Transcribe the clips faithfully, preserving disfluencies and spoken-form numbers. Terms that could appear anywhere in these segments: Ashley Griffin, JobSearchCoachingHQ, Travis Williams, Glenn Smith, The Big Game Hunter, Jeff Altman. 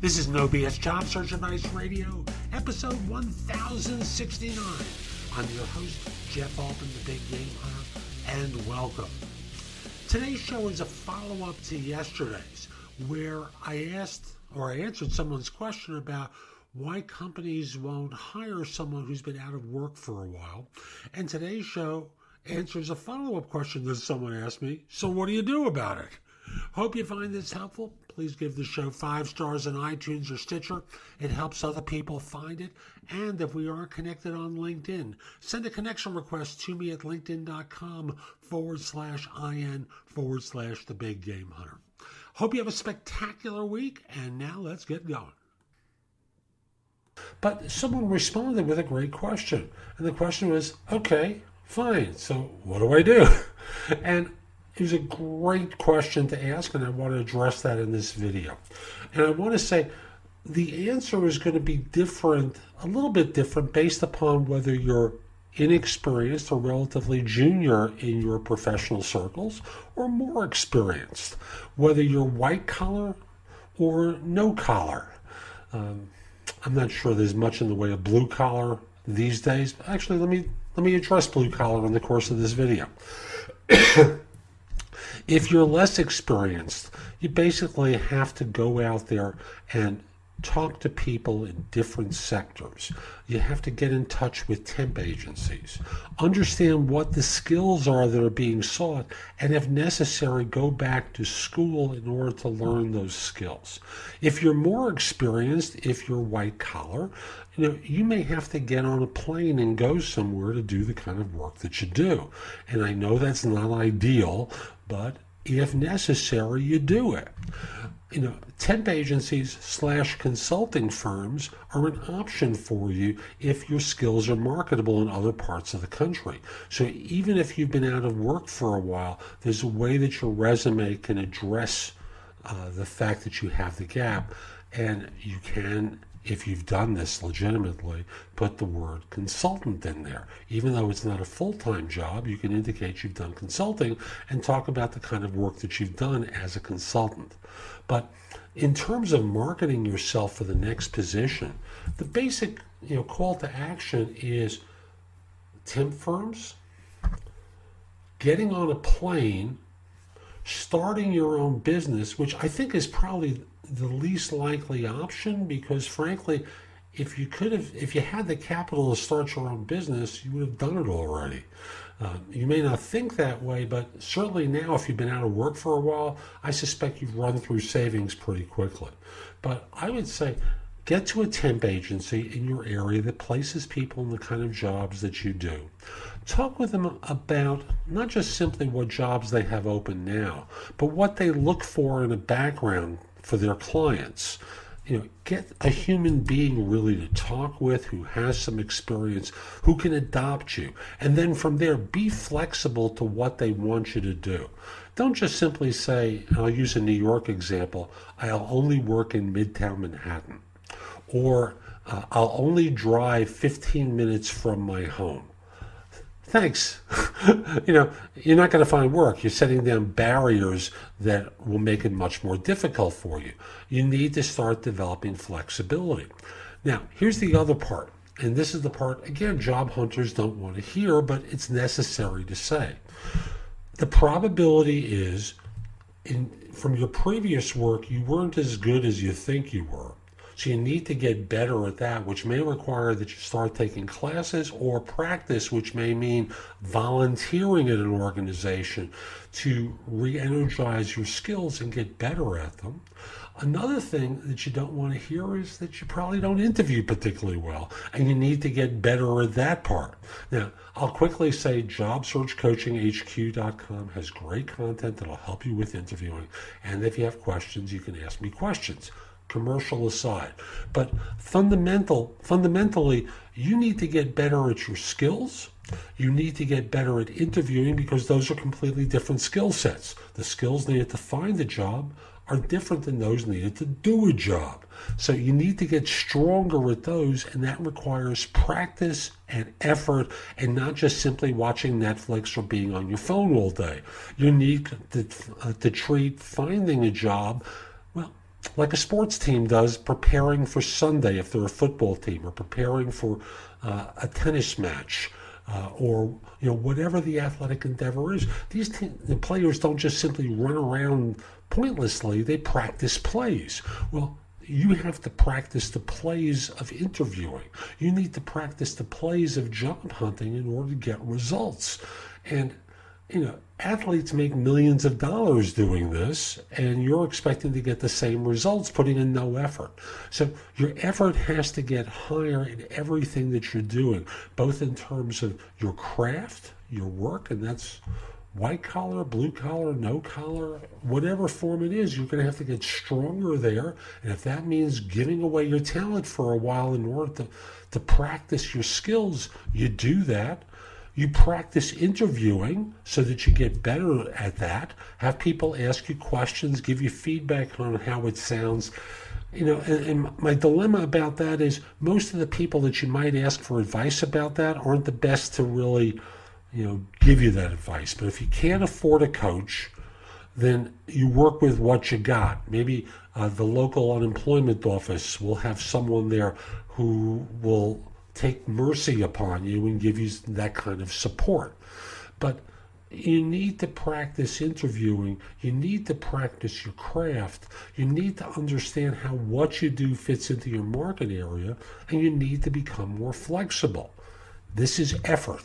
This is No B S Job Search Advice Radio, episode one thousand sixty-nine. I'm your host, Jeff Altman, the Big Game Hunter, and welcome. Today's show is a follow-up to yesterday's, where I asked or I answered someone's question about why companies won't hire someone who's been out of work for a while. And today's show answers a follow-up question that someone asked me, so what do you do about it? Hope you find this helpful. Please give the show five stars on iTunes or Stitcher. It helps other people find it. And if we are connected on LinkedIn, send a connection request to me at linkedin.com forward slash IN forward slash the big game hunter. Hope you have a spectacular week. And now let's get going. But someone responded with a great question. And the question was, okay, fine. So what do I do? And it was a great question to ask, and I want to address that in this video. And I want to say the answer is going to be different, a little bit different, based upon whether you're inexperienced or relatively junior in your professional circles or more experienced, whether you're white collar or no collar. Um, I'm not sure there's much in the way of blue collar these days. Actually, let me, let me address blue collar in the course of this video. If you're less experienced, you basically have to go out there and talk to people in different sectors. You have to get in touch with temp agencies. Understand what the skills are that are being sought, and if necessary, go back to school in order to learn those skills. If you're more experienced, if you're white collar, you know, you may have to get on a plane and go somewhere to do the kind of work that you do. And I know that's not ideal, but if necessary, you do it. You know, temp agencies slash consulting firms are an option for you if your skills are marketable in other parts of the country. So even if you've been out of work for a while, there's a way that your resume can address uh, the fact that you have the gap. And you can, if you've done this legitimately, put the word consultant in there. Even though it's not a full-time job, you can indicate you've done consulting and talk about the kind of work that you've done as a consultant. But in terms of marketing yourself for the next position, the basic, you know, call to action is temp firms, getting on a plane, starting your own business, which I think is probably the least likely option, because frankly, if you could have, if you had the capital to start your own business, you would have done it already. Uh, you may not think that way, but certainly now, if you've been out of work for a while, I suspect you've run through savings pretty quickly. But I would say, get to a temp agency in your area that places people in the kind of jobs that you do. Talk with them about not just simply what jobs they have open now, but what they look for in a background for their clients. You know, get a human being really to talk with who has some experience, who can adopt you. And then from there, be flexible to what they want you to do. Don't just simply say, and I'll use a New York example, I'll only work in Midtown Manhattan, or uh, I'll only drive fifteen minutes from my home. Thanks. You know, you're not going to find work. You're setting down barriers that will make it much more difficult for you. You need to start developing flexibility. Now, here's the other part. And this is the part, again, job hunters don't want to hear, but it's necessary to say. The probability is, in, from your previous work, you weren't as good as you think you were. So you need to get better at that, which may require that you start taking classes or practice, which may mean volunteering at an organization to re-energize your skills and get better at them. Another thing that you don't want to hear is that you probably don't interview particularly well, and you need to get better at that part. Now, I'll quickly say job search coaching H Q dot com has great content that'll help you with interviewing. And if you have questions, you can ask me questions, commercial aside. But fundamental, fundamentally, you need to get better at your skills. You need to get better at interviewing because those are completely different skill sets. The skills needed to find a job are different than those needed to do a job. So you need to get stronger at those, and that requires practice and effort, and not just simply watching Netflix or being on your phone all day. You need to, uh, to treat finding a job, well, like a sports team does preparing for Sunday if they're a football team, or preparing for uh, a tennis match. Uh, or you know whatever the athletic endeavor is. These te- the players don't just simply run around pointlessly. They practice plays. Well, you have to practice the plays of interviewing. You need to practice the plays of job hunting in order to get results. And you know, athletes make millions of dollars doing this, and you're expecting to get the same results putting in no effort. So your effort has to get higher in everything that you're doing, both in terms of your craft, your work, and that's white collar, blue collar, no collar, whatever form it is, you're going to have to get stronger there. And if that means giving away your talent for a while in order to, to practice your skills, you do that. You practice interviewing so that you get better at that. Have people ask you questions, give you feedback on how it sounds. You know, and, and my dilemma about that is most of the people that you might ask for advice about that aren't the best to really, you know, give you that advice. But if you can't afford a coach, then you work with what you got. Maybe uh, the local unemployment office will have someone there who will take mercy upon you and give you that kind of support. But you need to practice interviewing. You need to practice your craft. You need to understand how what you do fits into your market area, and you need to become more flexible. This is effort.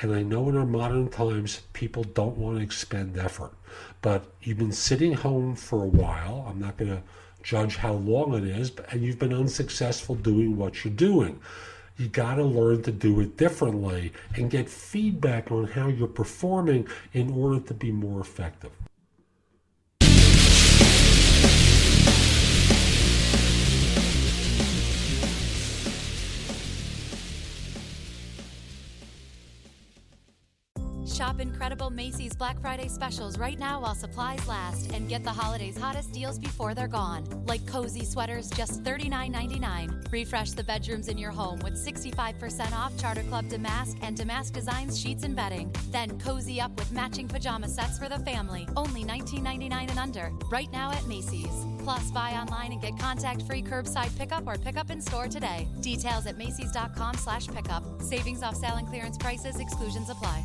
And I know in our modern times, people don't want to expend effort. But you've been sitting home for a while. I'm not going to judge how long it is, but, and you've been unsuccessful doing what you're doing. You got to learn to do it differently and get feedback on how you're performing in order to be more effective. Shop incredible Macy's Black Friday specials right now while supplies last, and get the holidays' hottest deals before they're gone. Like cozy sweaters just thirty-nine ninety-nine. Refresh the bedrooms in your home with sixty-five percent off Charter Club Damask and Damask Designs sheets and bedding. Then cozy up with matching pajama sets for the family, only nineteen ninety-nine and under. Right now at Macy's. Plus, buy online and get contact-free curbside pickup or pickup in store today. Details at Macy's dot com slash pickup. Savings off sale and clearance prices. Exclusions apply.